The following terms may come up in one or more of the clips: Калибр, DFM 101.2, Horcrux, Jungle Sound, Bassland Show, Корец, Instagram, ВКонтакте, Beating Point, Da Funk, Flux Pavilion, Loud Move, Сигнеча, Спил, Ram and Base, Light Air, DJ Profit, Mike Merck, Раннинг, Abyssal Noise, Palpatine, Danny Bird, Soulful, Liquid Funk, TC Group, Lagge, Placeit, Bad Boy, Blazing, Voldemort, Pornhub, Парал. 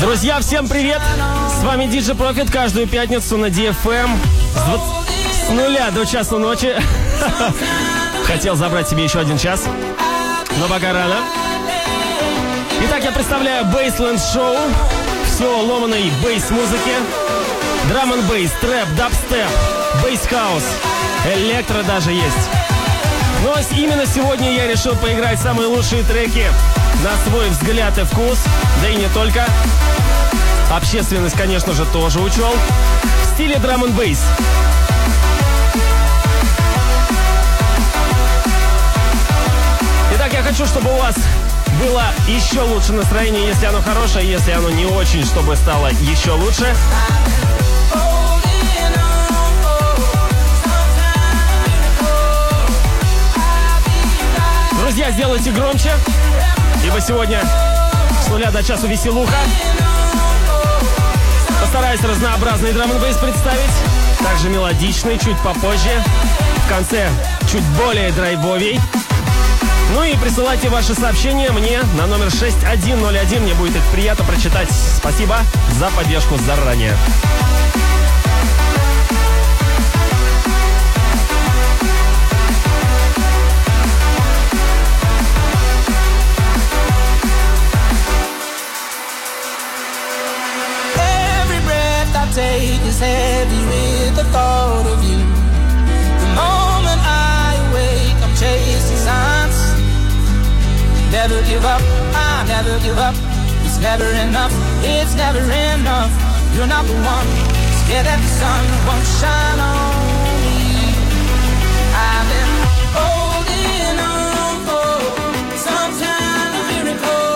Друзья, всем привет! С вами DJ Profit каждую пятницу на DFM с нуля до часа ночи. Хотел забрать себе еще один час, но пока рано. Итак, я представляю Bassland Show. Все о ломаной бейс-музыке. Drum and Bass, трэп, дабстеп, бейс-хаус, электро даже есть. Но именно сегодня я решил поиграть самые лучшие треки на свой взгляд и вкус, да и не только. Общественность, конечно же, тоже учел. В стиле Drum and Bass. Итак, я хочу, чтобы у вас было еще лучше настроение, если оно хорошее, если оно не очень, чтобы стало еще лучше. Друзья, сделайте громче, ибо сегодня с нуля до часу веселуха. Постараюсь разнообразный драм-н-бейс представить, также мелодичный, чуть попозже, в конце чуть более драйвовей. Ну и присылайте ваши сообщения мне на номер 6101, мне будет их приятно прочитать. Спасибо за поддержку заранее. Take is heavy with the thought of you. The moment I awake, I'm chasing signs. Never give up, I never give up. It's never enough, it's never enough. You're not the one. Scared that the sun won't shine on me. I've been holding on for some kind of miracle.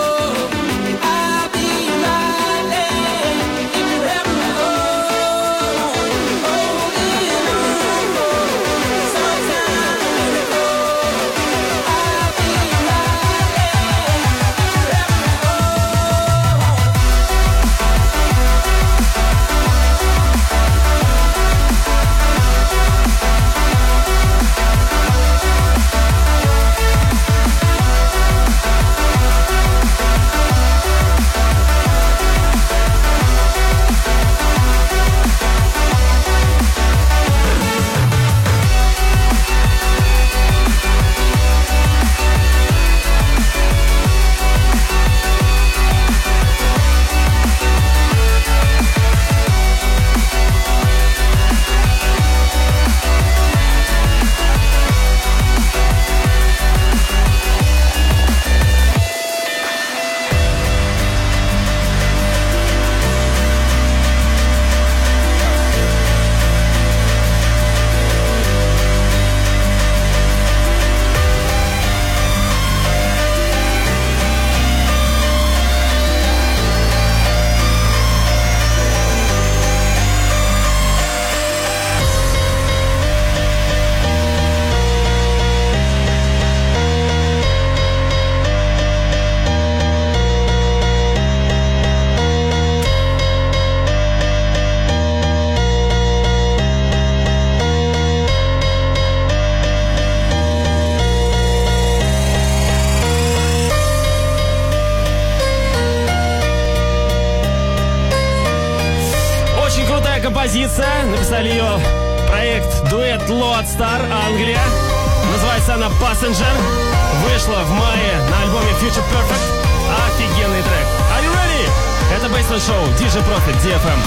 Написали ее проект дуэт Load Star Англия. Называется она Passenger. Вышла в мае на альбоме Future Perfect. Офигенный трек. Are you ready? Это Bassland Show, DJ Profit, DFM.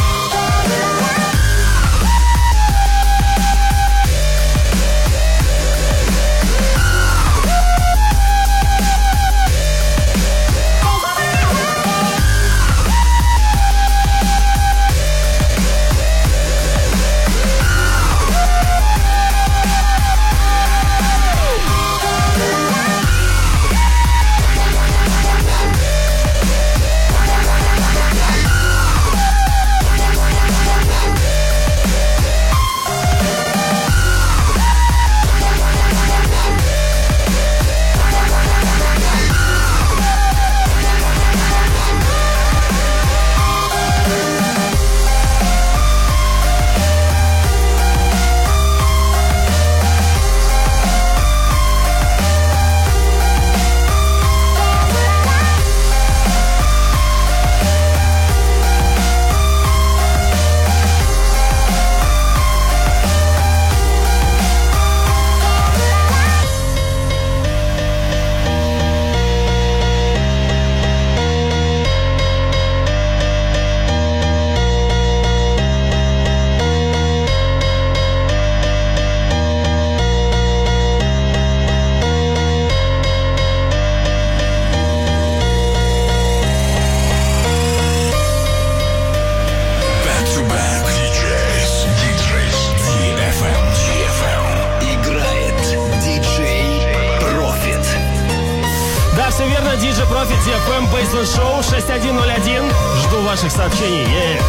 DFM Bassland Show 6101. Жду ваших сообщений.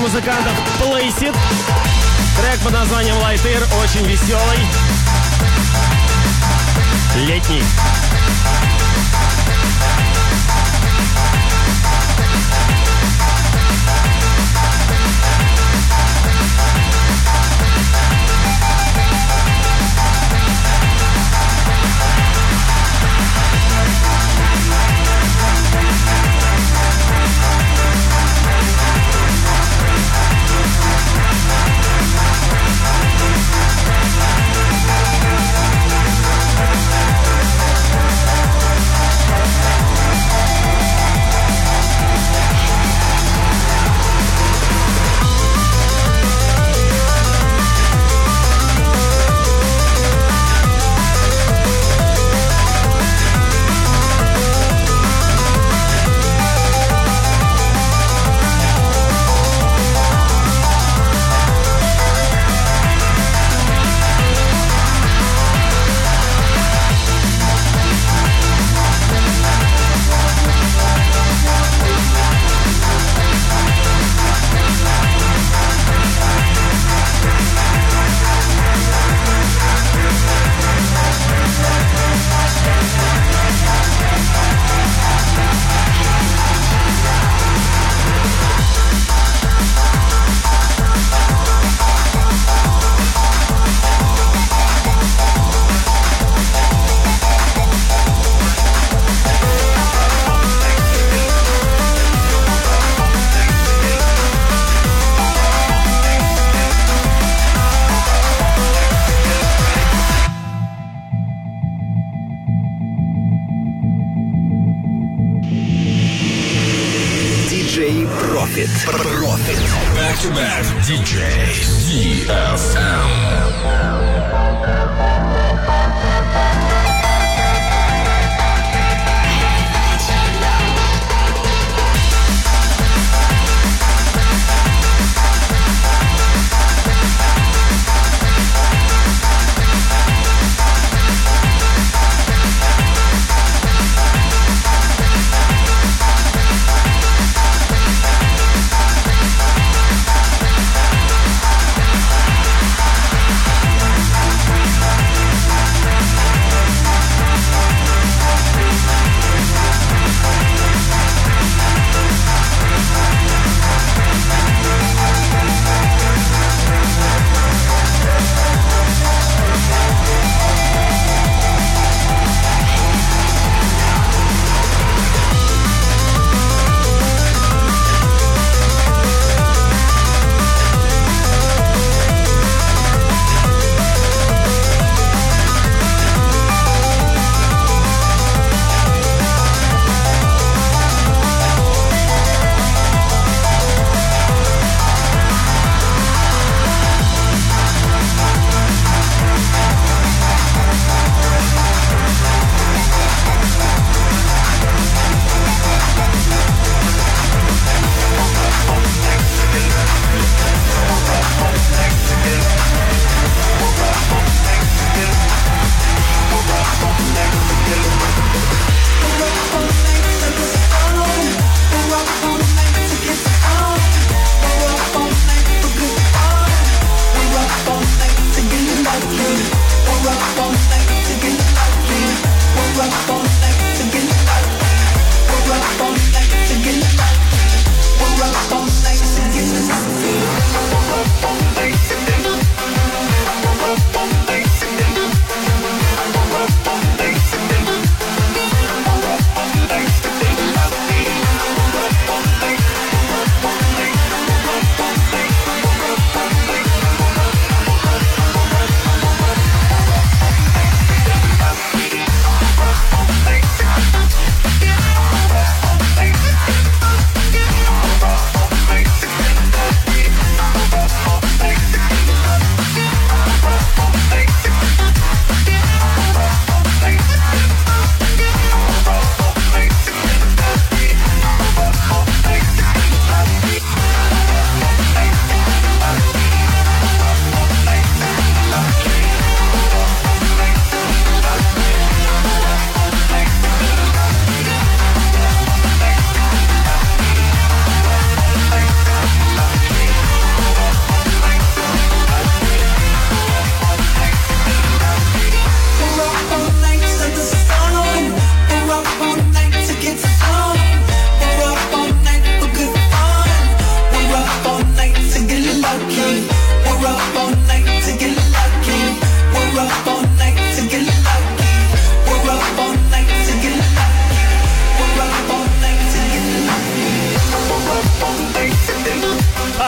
Музыкантов Placeit. Трек под названием Light Air, очень веселый, летний.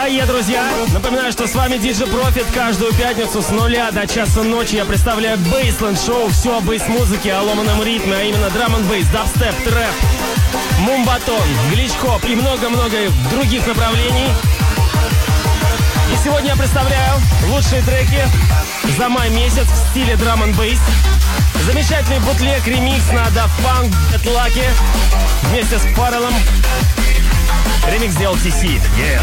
Ае, друзья! Напоминаю, что с вами DJ Profit. Каждую пятницу с нуля до часа ночи я представляю Bassland Show. Все о бейс-музыке, о ломаном ритме, а именно Drum and Bass, дабстеп, трэп, мумбатон, глич-хоп и много-много других направлений. И сегодня я представляю лучшие треки за май месяц в стиле Drum and Bass. Замечательный бутлег, ремикс на Da Funk от Lagge вместе с Паралом. Ремикс сделал TC. Yeah.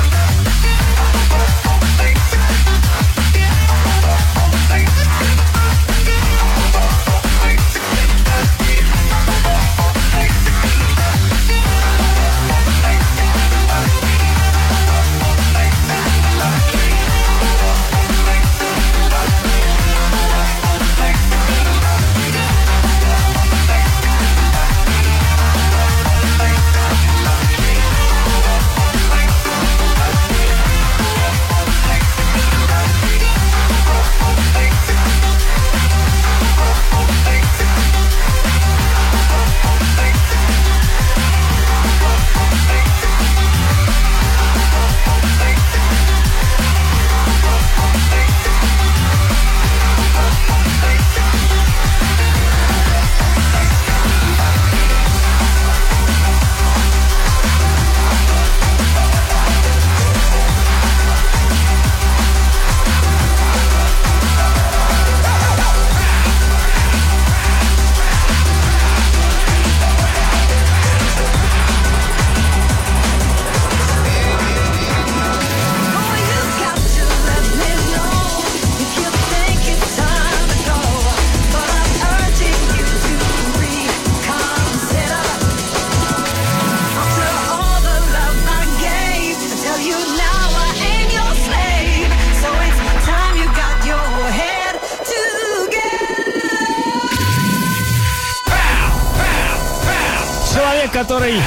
Который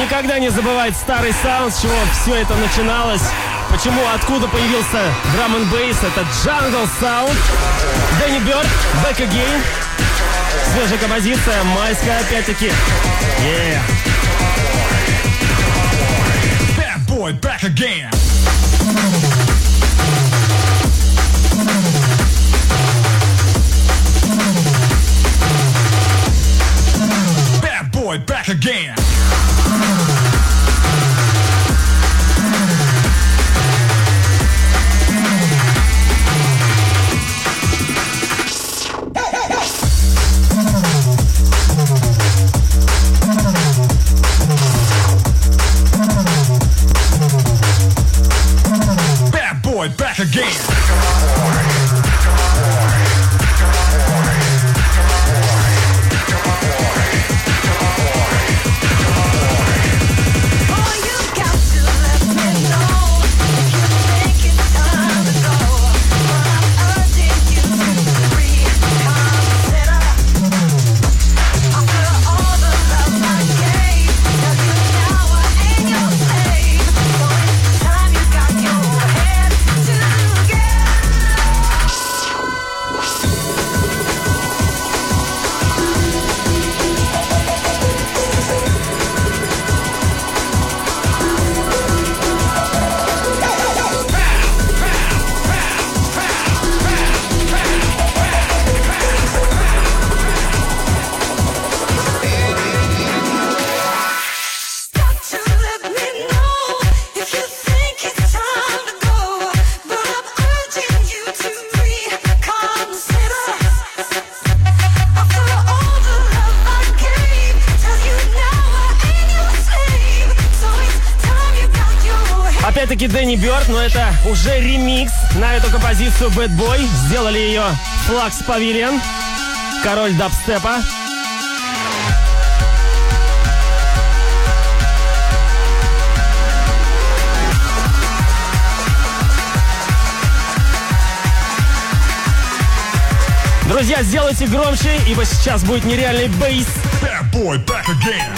никогда не забывает старый саунд, с чего все это начиналось, почему, откуда появился Ram and Base, это Jungle Sound, Danny Bird, Back Again, свежая композиция, майская опять-таки. Yeah. Bad Boy, Back Again. Back again. Bad boy, back again. Danny Bird, но это уже ремикс на эту композицию Bad Boy. Сделали ее Flux Pavilion, король дабстепа. Друзья, сделайте громче, ибо сейчас будет нереальный бейс. Bad Boy, back again.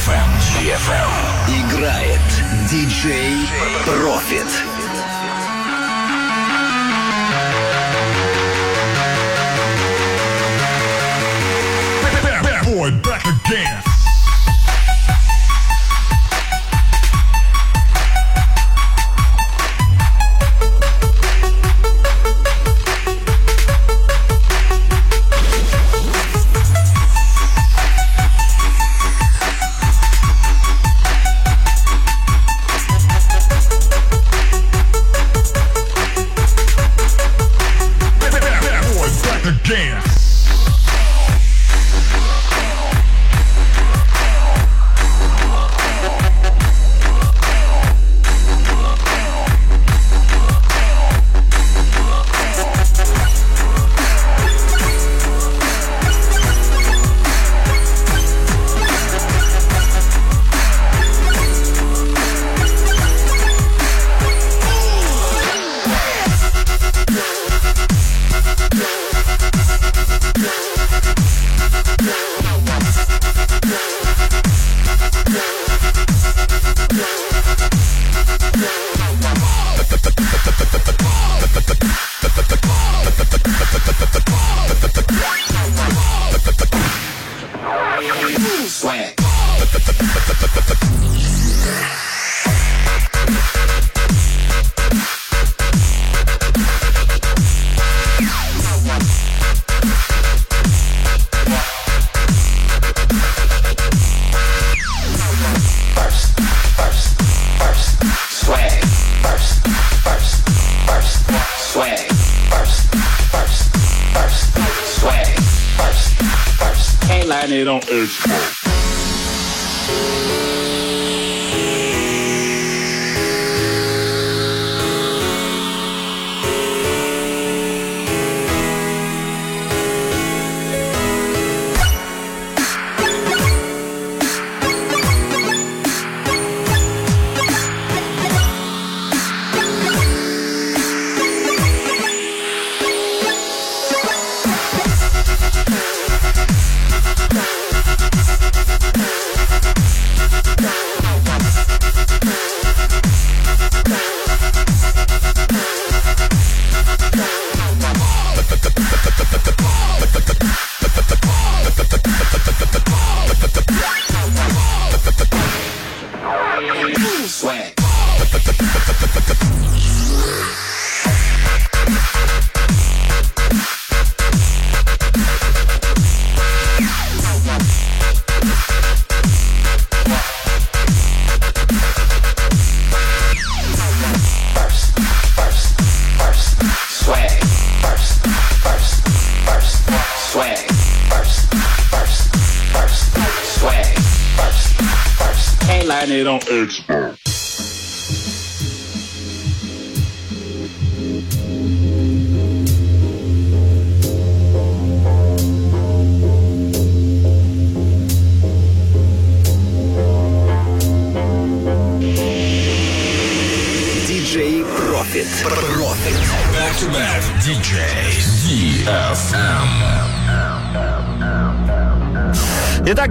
DFM. Играет DJ Profit. Back again.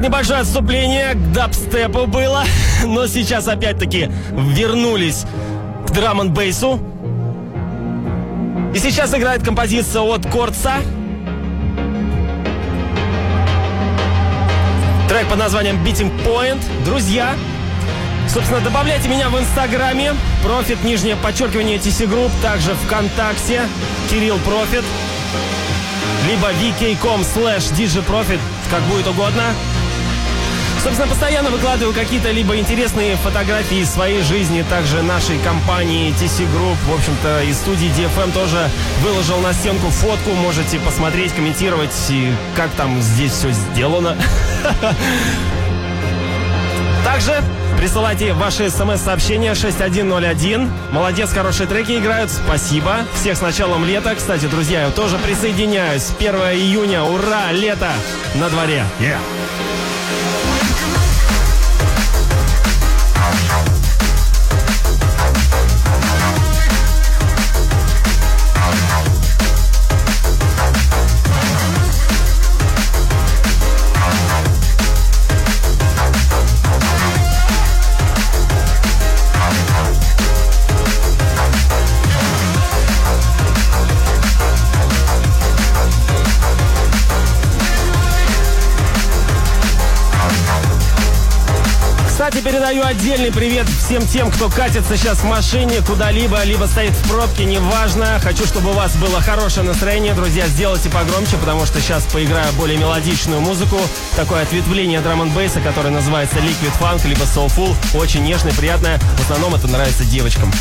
Небольшое отступление к дабстепу было, но сейчас опять-таки вернулись к драм энд бейсу. И сейчас играет композиция от Корца. Трек под названием Beating Point. Друзья, собственно, добавляйте меня в Инстаграме. Profit, нижнее подчеркивание, TC Group. Также ВКонтакте. Кирилл Profit. Либо vk.com/DJProfit, как будет угодно. Собственно, постоянно выкладываю какие-то либо интересные фотографии из своей жизни, также нашей компании TC Group, в общем-то, и студии DFM тоже выложил на стенку фотку, можете посмотреть, комментировать, и как там здесь все сделано. Также присылайте ваши смс-сообщения 6101. Молодец, хорошие треки играют, спасибо. Всех с началом лета. Кстати, друзья, я тоже присоединяюсь. 1 июня, ура, лето на дворе. Yeah. кстати, передаю отдельный привет всем тем, кто катится сейчас в машине куда-либо, либо стоит в пробке, неважно. Хочу, чтобы у вас было хорошее настроение. Друзья, сделайте погромче, потому что сейчас поиграю более мелодичную музыку. Такое ответвление драм-н-бейса, которое называется Liquid Funk, либо Soulful. Очень нежное, приятное. В основном это нравится девочкам.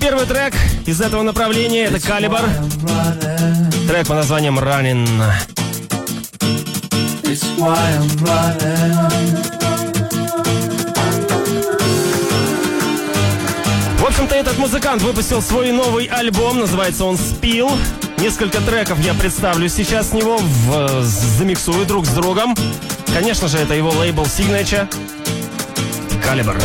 Первый трек из этого направления — это Калибр. Трек под названием «Раннинг». В общем-то, этот музыкант выпустил свой новый альбом, называется он «Спил». Несколько треков я представлю сейчас с него, замиксую друг с другом. Конечно же, это его лейбл «Сигнеча». «Калибр».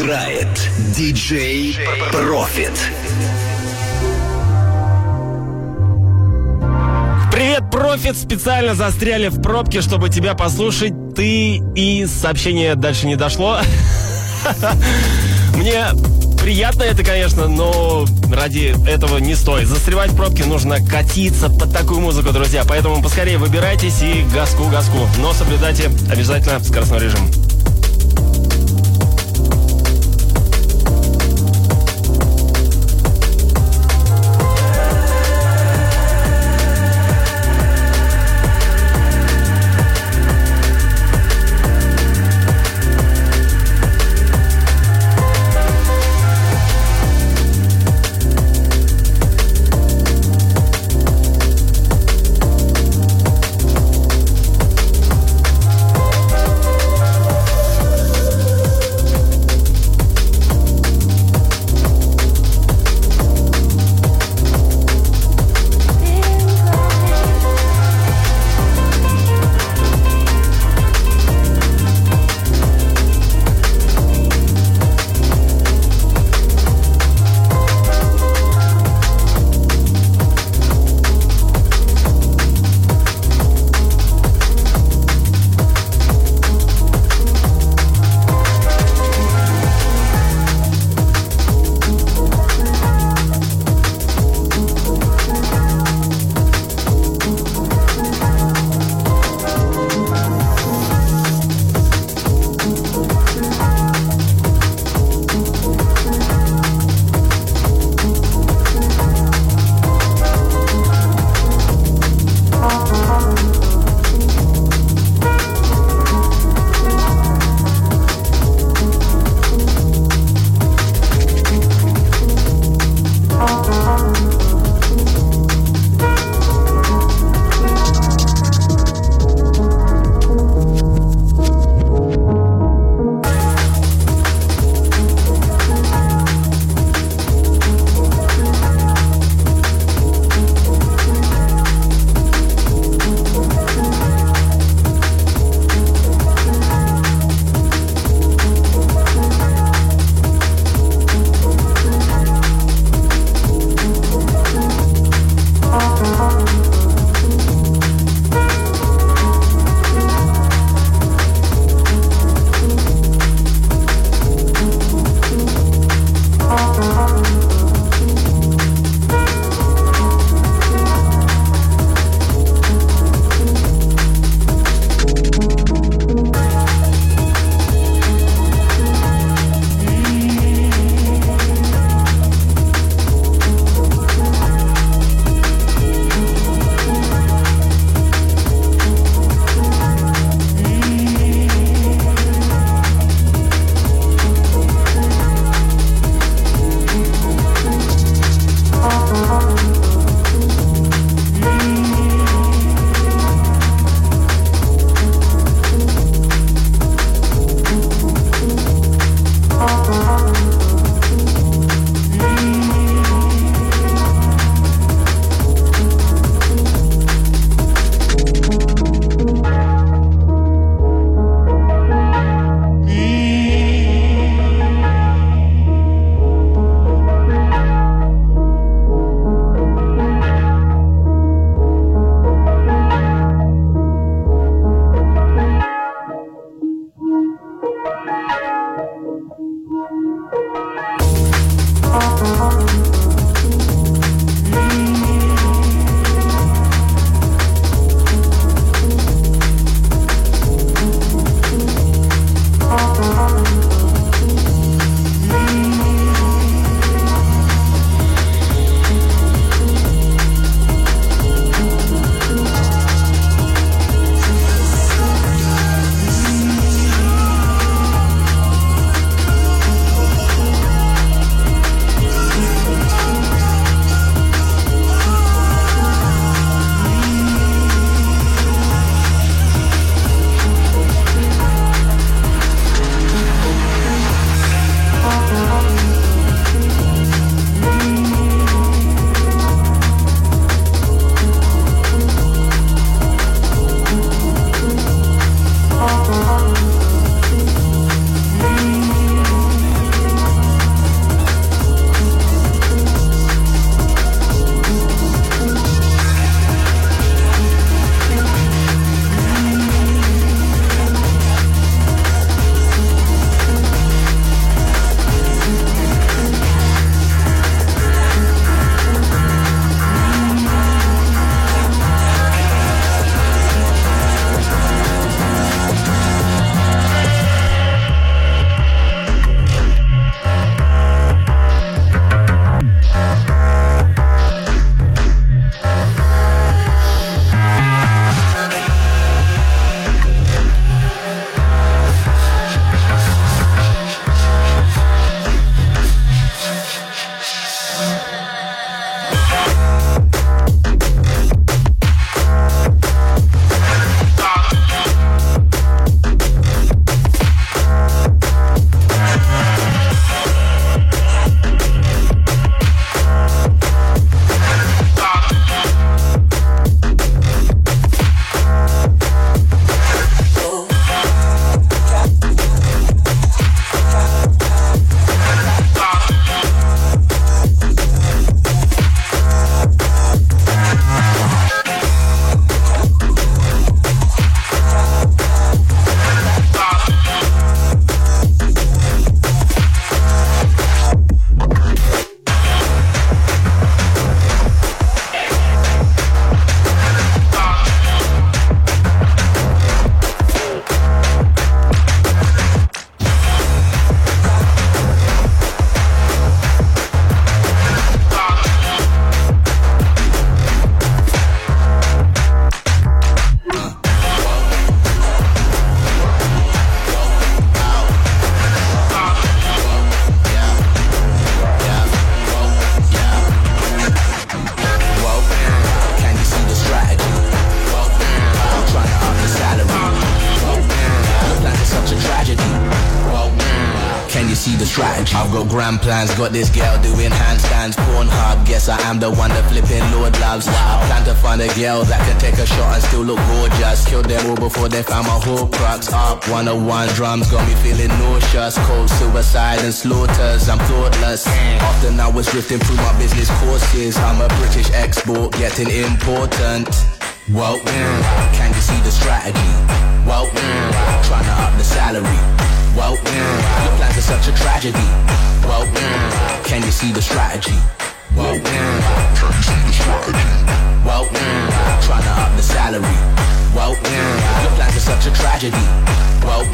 играет DJ Profit. Привет, Profit! Специально застряли в пробке, чтобы тебя послушать. Ты и сообщение дальше не дошло. Мне приятно это, конечно, но ради этого не стоит. Застревать в пробке, нужно катиться под такую музыку, друзья. Поэтому поскорее выбирайтесь и газку. Но соблюдайте обязательно скоростной режим. see the strategy. I've got grand plans, got this girl doing handstands. Pornhub, guess I am the one that flipping Lord loves. I plan to find a girl that can take a shot and still look gorgeous. Killed them all before they found my horcrux. Up 101 drums got me feeling nauseous. Cold suicide and slaughters, I'm thoughtless. Often I was drifting through my business courses. I'm a British export, getting important. Well, can you see the strategy? Well, trying to up the salary. Well, your plans are such a tragedy. Well, can you see the strategy? Well, can you see the strategy? Well, trying to up the salary. Well, your plans are such a tragedy. Well,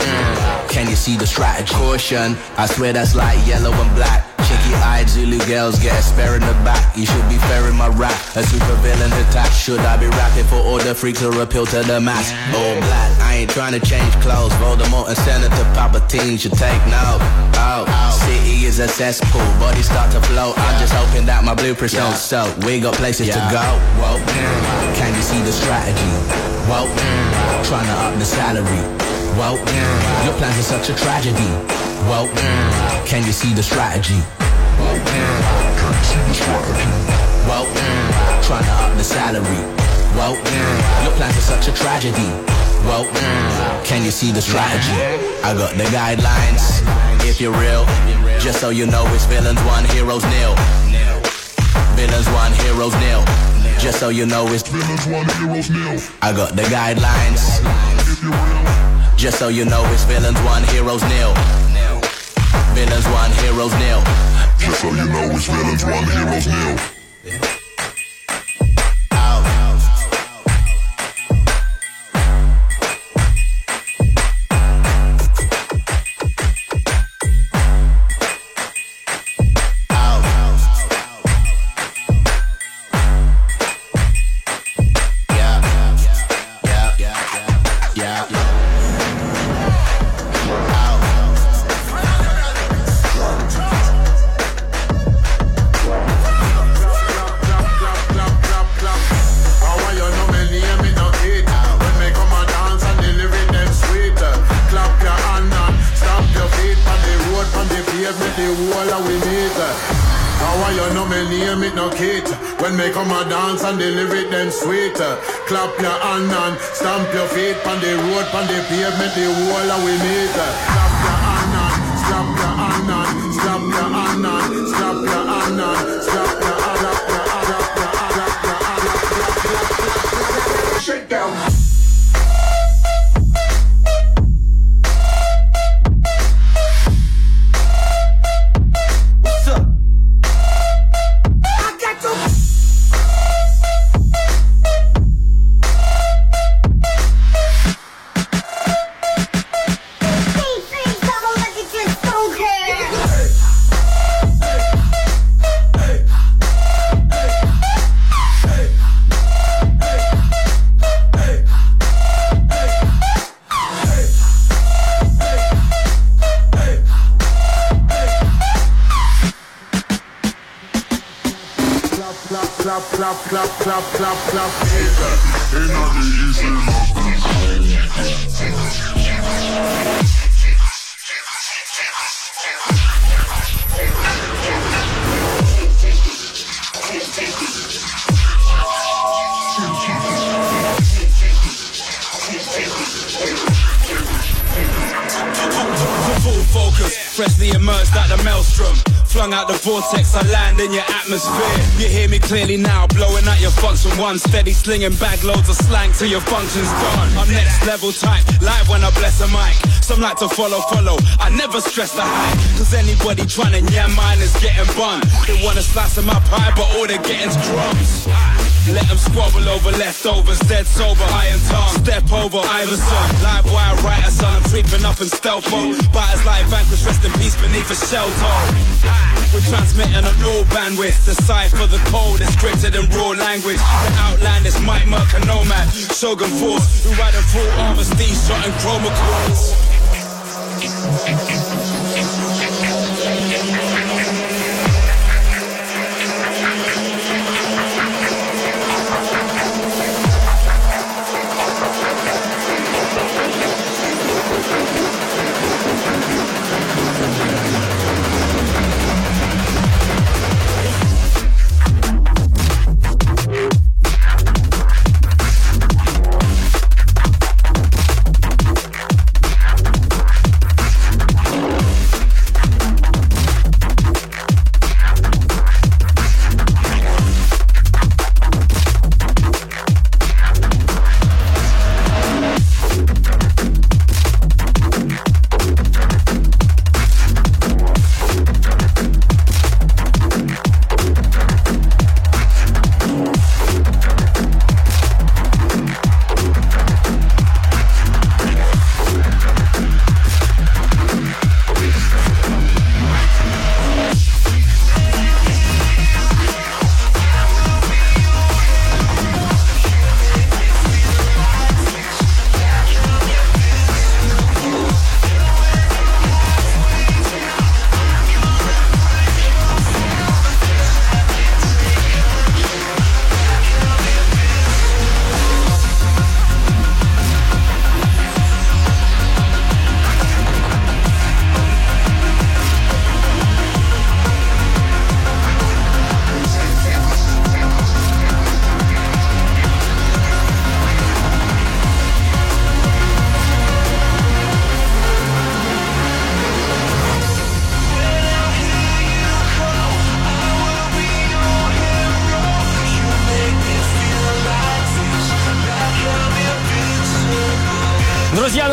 can you see the strategy? Caution, I swear that's like yellow and black. Cheeky-eyed Zulu girls get a spare in the back. You should be fair in my rap, a super villain attack. Should I be rapping for all the freaks or appeal to the mass? All black, I ain't trying to change clothes. Voldemort and Senator Palpatine should take note. Oh, city is a cesspool, bodies start to flow. I'm just hoping that my blueprints don't soak. We got places to go. Whoa, can you see the strategy? Whoa, trying to up the salary. Whoa, your plans are such a tragedy. Whoa, can you see the strategy? Whoa, can you see the strategy? Whoa, trying to up the salary. Whoa, your plans are such a tragedy. Whoa, can you see the strategy? I got the guidelines, if you're real. Just so you know it's villains one, heroes nil. Villains one, heroes nil. Just so you know it's villains one, heroes nil. I got the guidelines, if you're real. Just so you know it's villains one, heroes nil. Villains one, heroes nil. Just so you know it's villains one, heroes nil. Clap your hand and stamp your feet on the road, on the pavement, the wall we meet. Clap your hand and stamp your hand and stamp your hand and stamp your hand and stamp your hand. Shake down. Clap, clap, clap, clap, hater. Ain't nothing easy, full focus, freshly immersed at the maelstrom. Flung out the vortex, I land in your atmosphere. You hear me clearly now, blowing at your function one. Steady slinging bag loads of slang till your function's gone. I'm next level type, live when I bless a mic. Some like to follow, I never stress the hype. Cause anybody tryna yam mine is getting bun. They wanna slice of my pie, but all they're getting's crumbs. Let them squabble over leftovers, dead sober, iron tongue, step over, Iverson. Live wire writer, son, I'm creeping up in stealth mode. Biters like vanquish, rest in peace beneath a shell toe. We're transmitting on all bandwidth. The cipher, the code is scripted in raw language. The outline is Mike Merck and Nomad, Shogun Force, who ride in full armor, steed shot and chroma chords.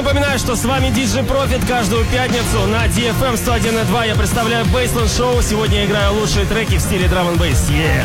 напоминаю, что с вами DJ Profit. Каждую пятницу на DFM 101.2 я представляю Bassland Show. Сегодня я играю лучшие треки в стиле Drum and Bass. Yeah.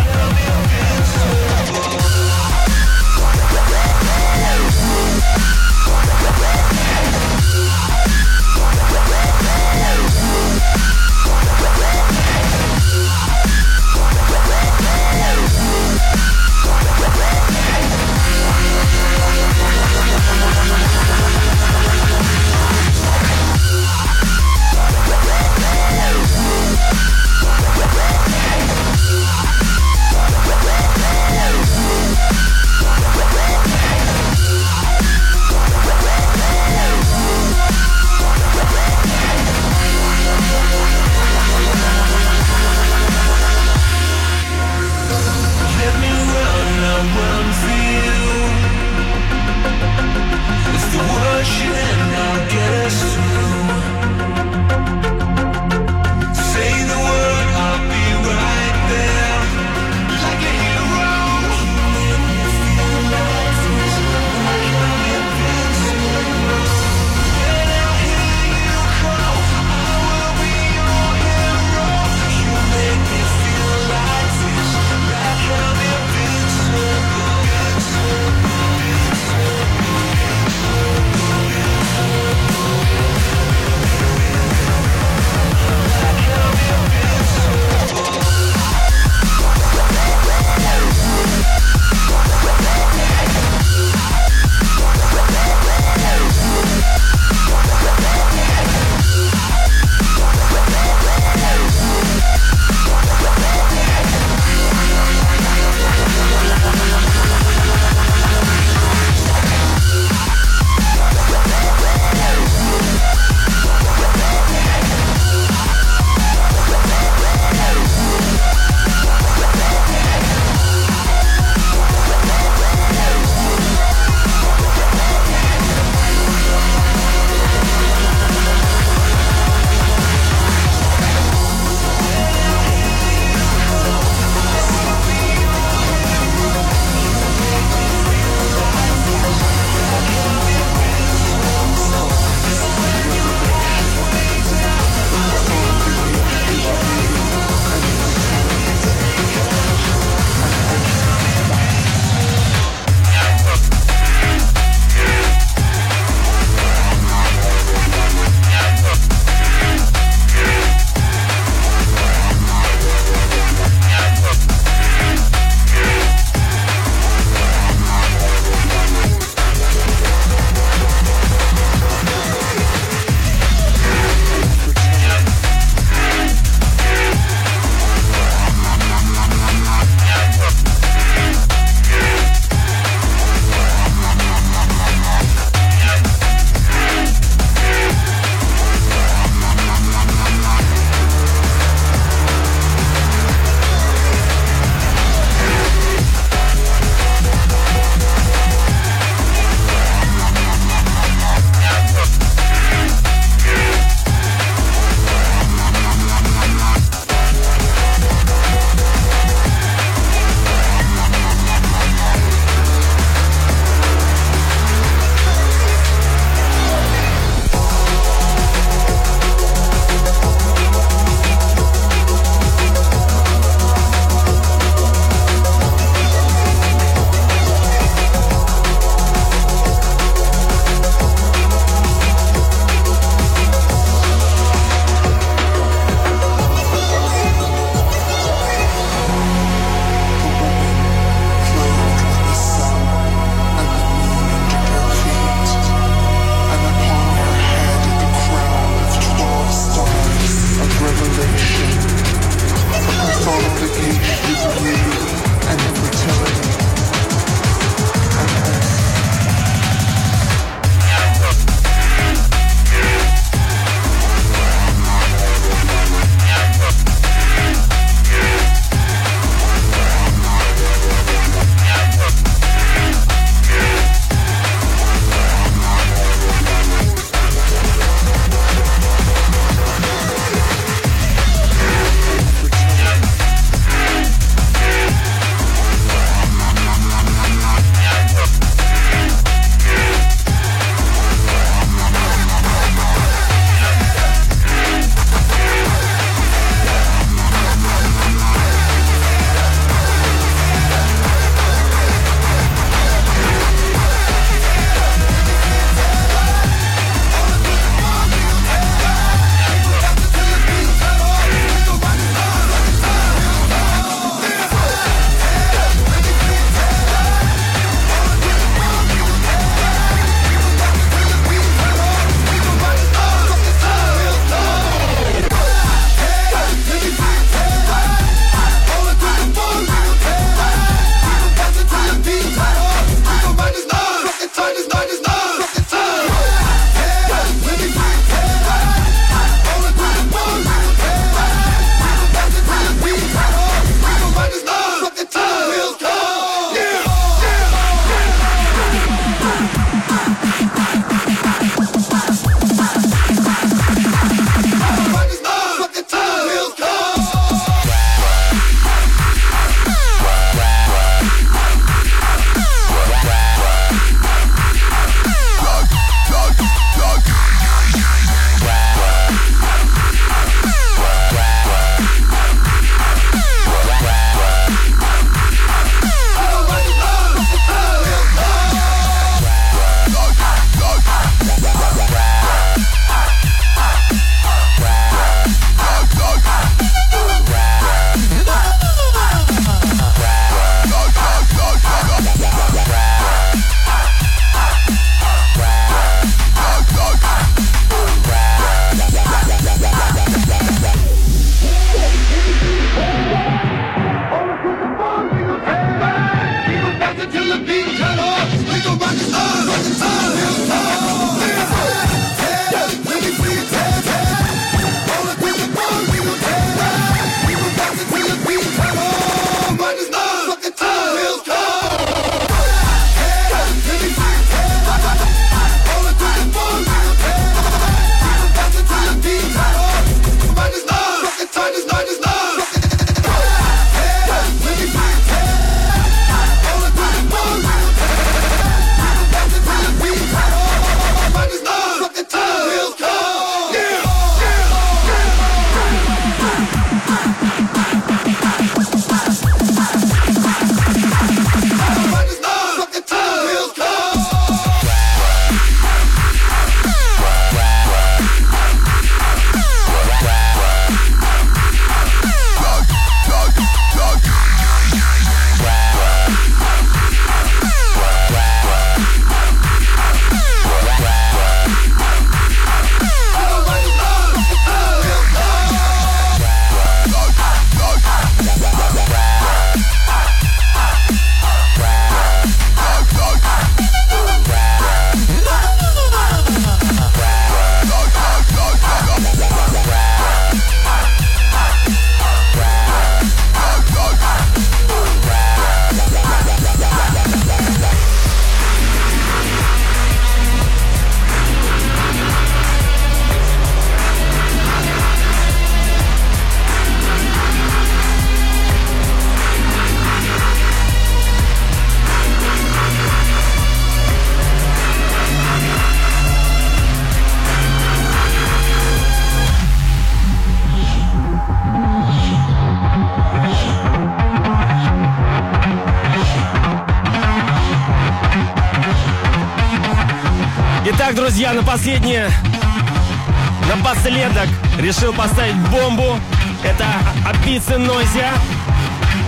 друзья, напоследок решил поставить бомбу. Это Abyssal Noise,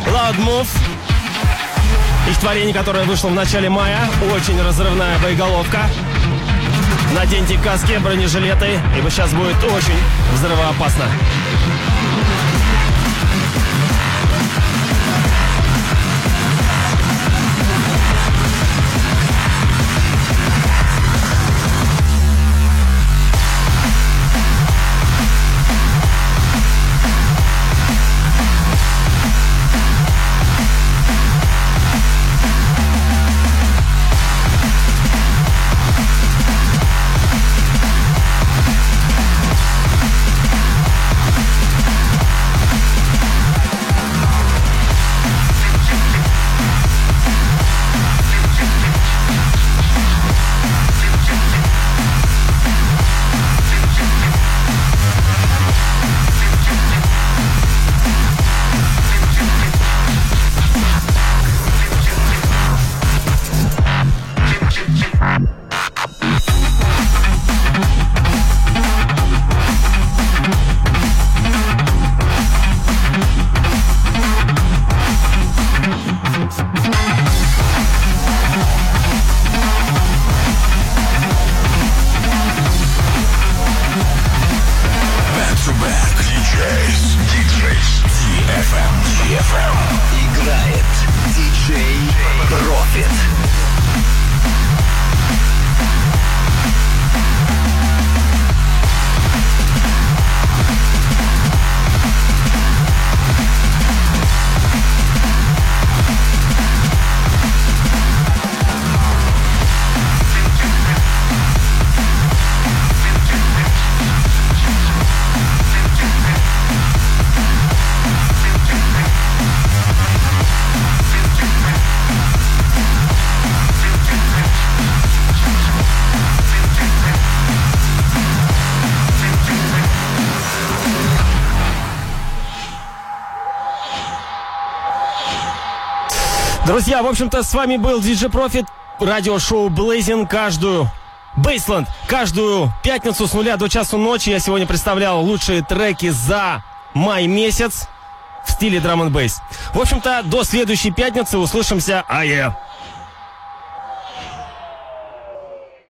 Loud Move. Их творение, которое вышло в начале мая. Очень разрывная боеголовка. Наденьте каски, бронежилеты, ибо сейчас будет очень взрывоопасно. Друзья, в общем-то, с вами был DJ Profit, радиошоу Blazing. Каждую пятницу с нуля до часу ночи я сегодня представлял лучшие треки за май месяц в стиле драм-н-бейс. В общем-то, до следующей пятницы услышимся.